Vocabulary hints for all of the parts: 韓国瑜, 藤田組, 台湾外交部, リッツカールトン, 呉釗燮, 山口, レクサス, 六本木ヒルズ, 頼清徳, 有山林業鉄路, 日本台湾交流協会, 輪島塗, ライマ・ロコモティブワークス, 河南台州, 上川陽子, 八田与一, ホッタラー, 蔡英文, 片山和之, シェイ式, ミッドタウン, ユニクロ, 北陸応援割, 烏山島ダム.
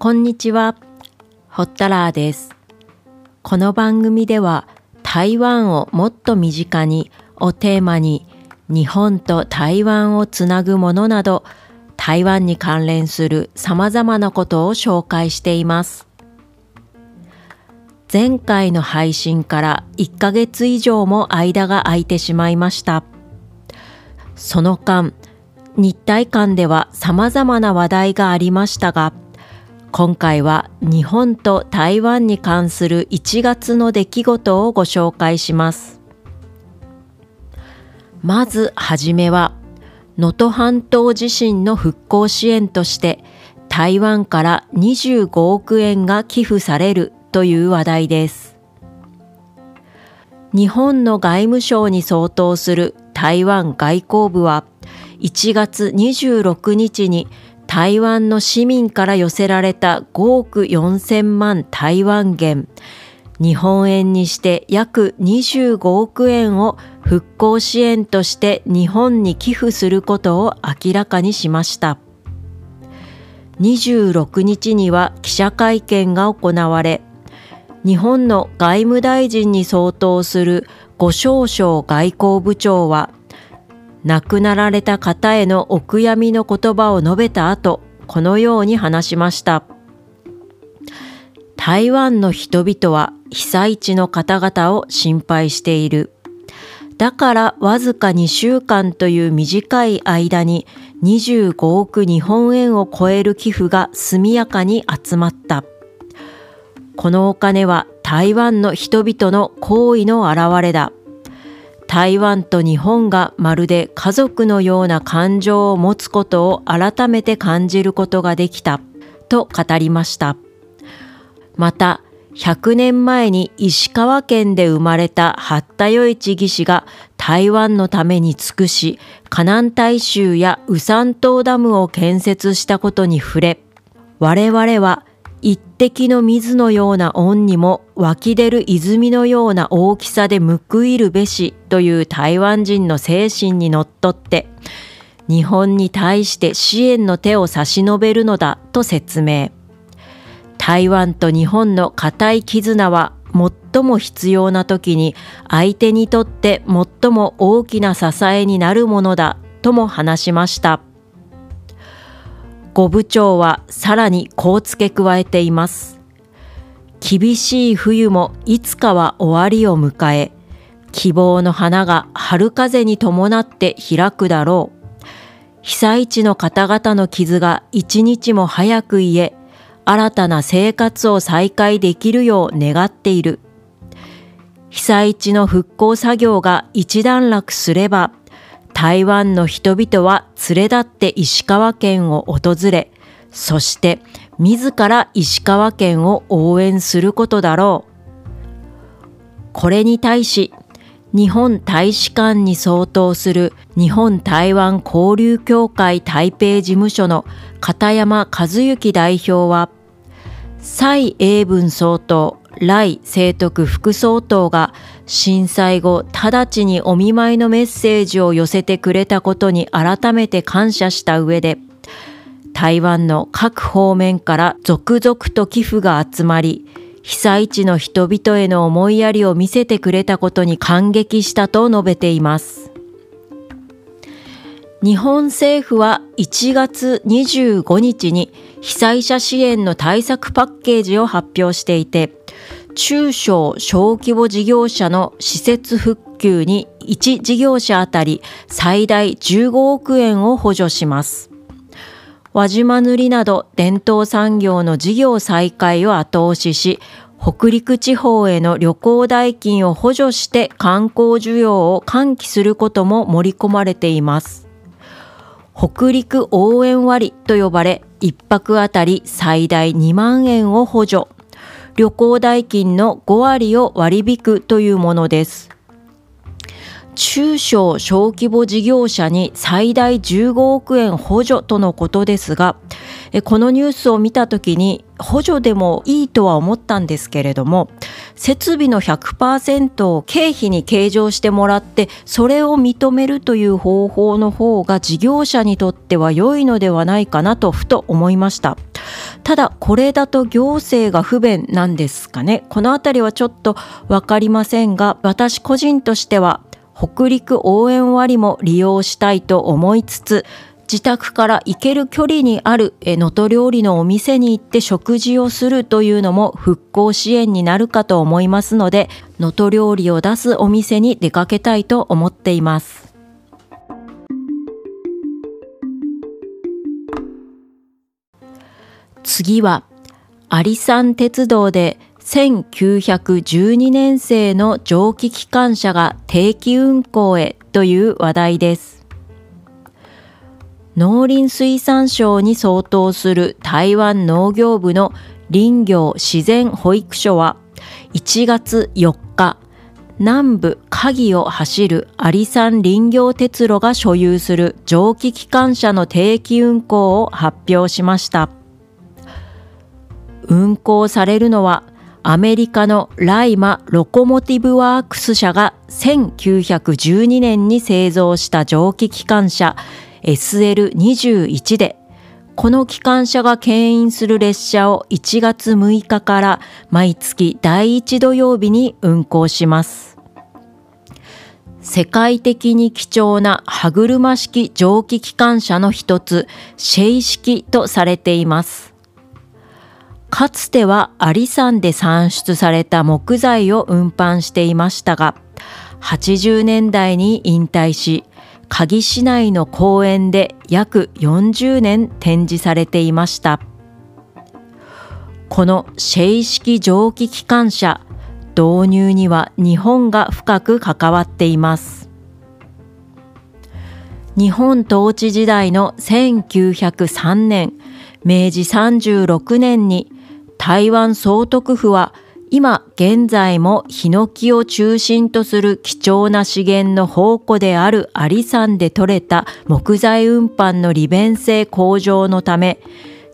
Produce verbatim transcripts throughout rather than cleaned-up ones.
こんにちは、ホッタラーです。この番組では台湾をもっと身近にをテーマに日本と台湾をつなぐものなど台湾に関連するさまざまなことを紹介しています。前回の配信からいっかげつ以上も間が空いてしまいました。その間、日台間では様々な話題がありましたが、今回は日本と台湾に関するいちがつの出来事をご紹介します。まずはじめは、能登半島地震の復興支援として、台湾からにじゅうごおくえんが寄付されるという話題です。日本の外務省に相当する台湾外交部はいちがつにじゅうろくにちに台湾の市民から寄せられたごおくよんせんまん台湾元、日本円にして約にじゅうごおくえんを復興支援として日本に寄付することを明らかにしました。にじゅうろくにちには記者会見が行われ、日本の外務大臣に相当する呉釗燮外交部長は、亡くなられた方へのお悔やみの言葉を述べた後、このように話しました。台湾の人々は被災地の方々を心配している。だからわずかにしゅうかんという短い間ににじゅうごおくにほんえんを超える寄付が速やかに集まった。このお金は台湾の人々の行為の表れだ。台湾と日本がまるで家族のような感情を持つことを改めて感じることができたと語りました。また、ひゃくねんまえに石川県で生まれた八田与一義士が台湾のために尽くし、河南台州や烏山島ダムを建設したことに触れ、我々は一滴の水のような恩にも湧き出る泉のような大きさで報いるべしという台湾人の精神にのっとって、日本に対して支援の手を差し伸べるのだと説明。台湾と日本の固い絆は最も必要な時に相手にとって最も大きな支えになるものだとも話しました。呉部長はさらにこう付け加えています。厳しい冬もいつかは終わりを迎え、希望の花が春風に伴って開くだろう。被災地の方々の傷が一日も早く癒え、新たな生活を再開できるよう願っている。被災地の復興作業が一段落すれば、台湾の人々は連れ立って石川県を訪れ、そして自ら石川県を応援することだろう。これに対し、日本大使館に相当する日本台湾交流協会台北事務所の片山和之代表は、蔡英文総統、来清徳副総統が震災後直ちにお見舞いのメッセージを寄せてくれたことに改めて感謝した上で、台湾の各方面から続々と寄付が集まり、被災地の人々への思いやりを見せてくれたことに感激したと述べています。日本政府はいちがつにじゅうごにちに被災者支援の対策パッケージを発表していて、中小・小規模事業者の施設復旧にいち事業者あたり最大じゅうごおくえんを補助します。輪島塗など伝統産業の事業再開を後押しし、北陸地方への旅行代金を補助して観光需要を喚起することも盛り込まれています。北陸応援割と呼ばれ、いっぱくあたり最大にまんえんを補助、旅行代金のごわりを割り引くというものです。中小・小規模事業者に最大じゅうごおくえん補助とのことですが、このニュースを見たときに補助でもいいとは思ったんですけれども、設備の ひゃくパーセント を経費に計上してもらってそれを認めるという方法の方が事業者にとっては良いのではないかなとふと思いました。ただこれだと行政が不便なんですかね。このあたりはちょっと分かりませんが、私個人としては北陸応援割も利用したいと思いつつ、自宅から行ける距離にある能登料理のお店に行って食事をするというのも復興支援になるかと思いますので、能登料理を出すお店に出かけたいと思っています。次は有山鉄道でせんきゅうひゃくじゅうにねん製の蒸気機関車が定期運行へという話題です。農林水産省に相当する台湾農業部の林業自然保育所はいちがつよっか、南部嘉義を走る有山林業鉄路が所有する蒸気機関車の定期運行を発表しました。運行されるのはアメリカのライマ・ロコモティブワークス社がせんきゅうひゃくじゅうにねんに製造した蒸気機関車エスエルにじゅういち で、この機関車が牽引する列車をいちがつむいかから毎月だいいち土曜日に運行します。世界的に貴重な歯車式蒸気機関車の一つ、シェイ式とされています。かつては有山で産出された木材を運搬していましたが、はちじゅうねんだいに引退し、嘉義市内の公園で約よんじゅうねん展示されていました。このシェイ式蒸気機関車、導入には日本が深く関わっています。日本統治時代のせんきゅうひゃくさんねん、めいじさんじゅうろくねんに台湾総督府は今現在もヒノキを中心とする貴重な資源の宝庫である有山で採れた木材運搬の利便性向上のため、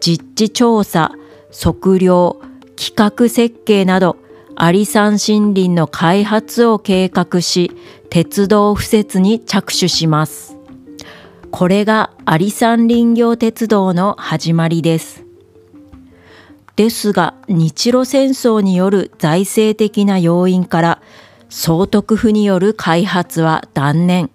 実地調査、測量、規格設計など有山森林の開発を計画し、鉄道敷設に着手します。これが有山林業鉄道の始まりです。ですが、日露戦争による財政的な要因から総督府による開発は断念。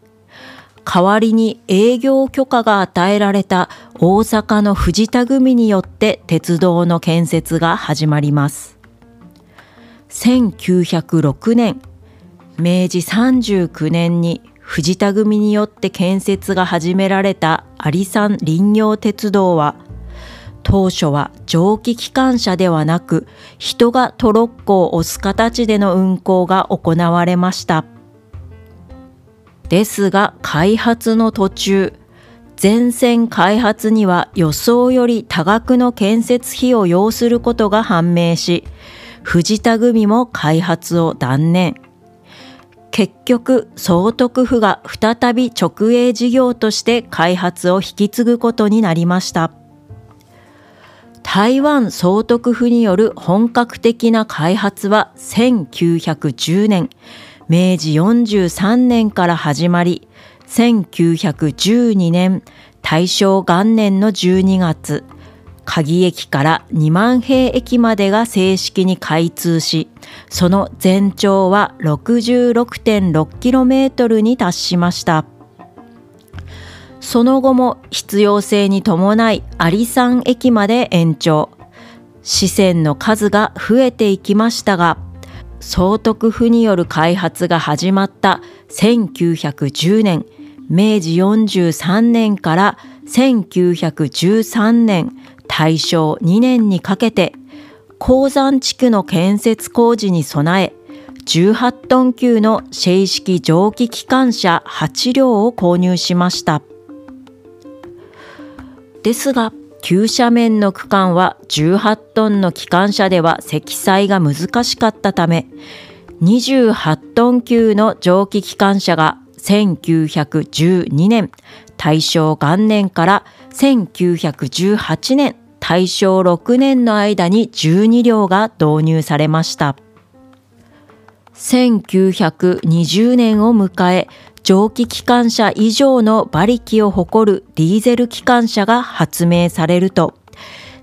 代わりに営業許可が与えられた大阪の藤田組によって鉄道の建設が始まります。せんきゅうひゃくろくねん、めいじさんじゅうきゅうねんに藤田組によって建設が始められた有山林業鉄道は、当初は蒸気機関車ではなく、人がトロッコを押す形での運行が行われました。ですが開発の途中、全線開発には予想より多額の建設費を要することが判明し、藤田組も開発を断念。結局、総督府が再び直営事業として開発を引き継ぐことになりました。台湾総督府による本格的な開発はせんきゅうひゃくじゅうねん、めいじよんじゅうさんねんから始まり、せんきゅうひゃくじゅうにねん、大正元年のじゅうにがつ、嘉義駅からにまんへい駅までが正式に開通し、その全長は ろくじゅうろくてんろくキロメートル に達しました。その後も必要性に伴い有山駅まで延長。支線の数が増えていきましたが、総督府による開発が始まったせんきゅうひゃくじゅうねん、めいじよんじゅうさんねんからせんきゅうひゃくじゅうさんねん、たいしょうにねんにかけて、鉱山地区の建設工事に備え、じゅうはちトンきゅうのシェイ式蒸気機関車はちりょうを購入しました。ですが、急斜面の区間はじゅうはちトンの機関車では積載が難しかったため、にじゅうはちトンきゅうの蒸気機関車がせんきゅうひゃくじゅうにねん、大正元年からせんきゅうひゃくじゅうはちねん、大正ろくねんの間にじゅうにりょうが導入されました。せんきゅうひゃくにじゅうねんを迎え、蒸気機関車以上の馬力を誇るディーゼル機関車が発明されると、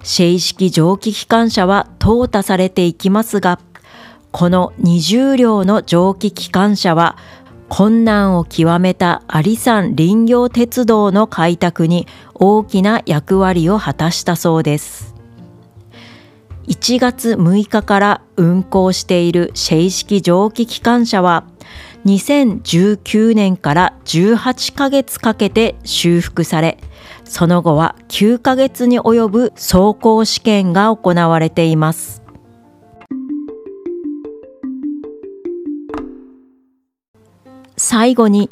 シェイ式蒸気機関車は淘汰されていきますが、このにじゅうりょうの蒸気機関車は、困難を極めた有山林業鉄道の開拓に大きな役割を果たしたそうです。いちがつむいかから運行しているシェイ式蒸気機関車は、にせんじゅうきゅうねんからじゅうはちかげつかけて修復され、その後はきゅうかげつに及ぶ走行試験が行われています。最後に、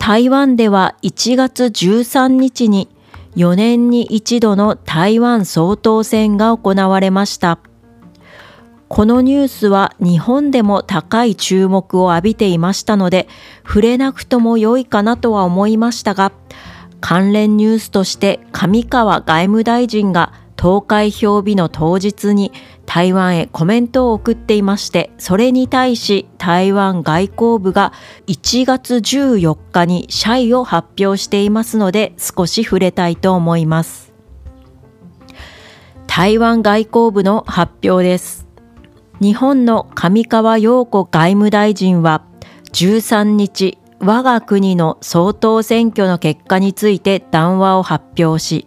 台湾ではいちがつじゅうさんにちによねんに一度の台湾総統選が行われました。このニュースは日本でも高い注目を浴びていましたので、触れなくとも良いかなとは思いましたが、関連ニュースとして上川外務大臣が投開票日の当日に台湾へコメントを送っていまして、それに対し台湾外交部がいちがつじゅうよっかに謝意を発表していますので、少し触れたいと思います。台湾外交部の発表です。日本の上川陽子外務大臣はじゅうさんにち、我が国の総統選挙の結果について談話を発表し、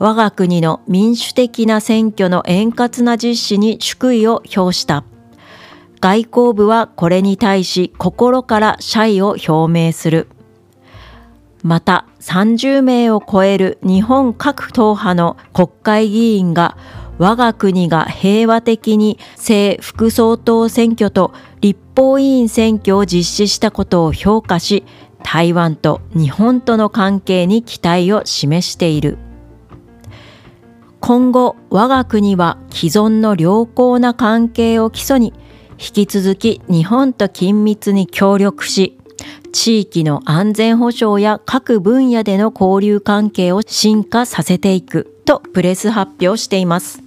我が国の民主的な選挙の円滑な実施に祝意を表した。外交部はこれに対し心から謝意を表明する。また、さんじゅうめいを超える日本各党派の国会議員が、我が国が平和的に正副総統選挙と立法委員選挙を実施したことを評価し、台湾と日本との関係に期待を示している。今後、我が国は既存の良好な関係を基礎に、引き続き日本と緊密に協力し、地域の安全保障や各分野での交流関係を深化させていくとプレス発表しています。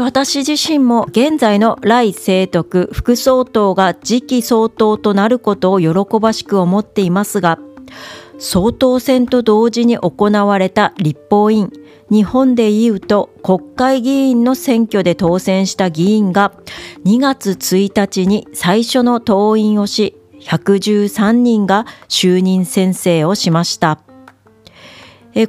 私自身も現在の頼清徳副総統が次期総統となることを喜ばしく思っていますが、総統選と同時に行われた立法委員、日本でいうと国会議員の選挙で当選した議員がにがつついたちに最初の登院をし、ひゃくじゅうさんにんが就任宣誓をしました。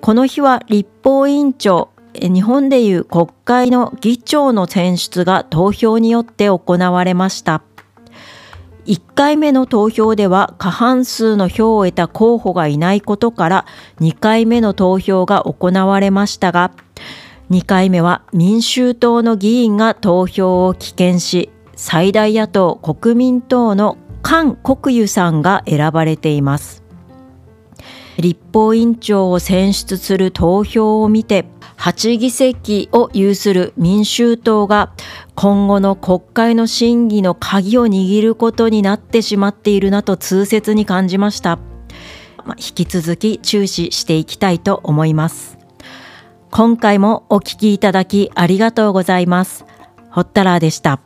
この日は立法委員長、日本でいう国会の議長の選出が投票によって行われました。いっかいめの投票では過半数の票を得た候補がいないことからにかいめの投票が行われましたが、にかいめは民衆党の議員が投票を棄権し、最大野党国民党の韓国瑜さんが選ばれています。立法委員長を選出する投票を見て、はちぎせきを有する民衆党が今後の国会の審議の鍵を握ることになってしまっているなと痛切に感じました。引き続き注視していきたいと思います。今回もお聞きいただきありがとうございます。ホッタラーでした。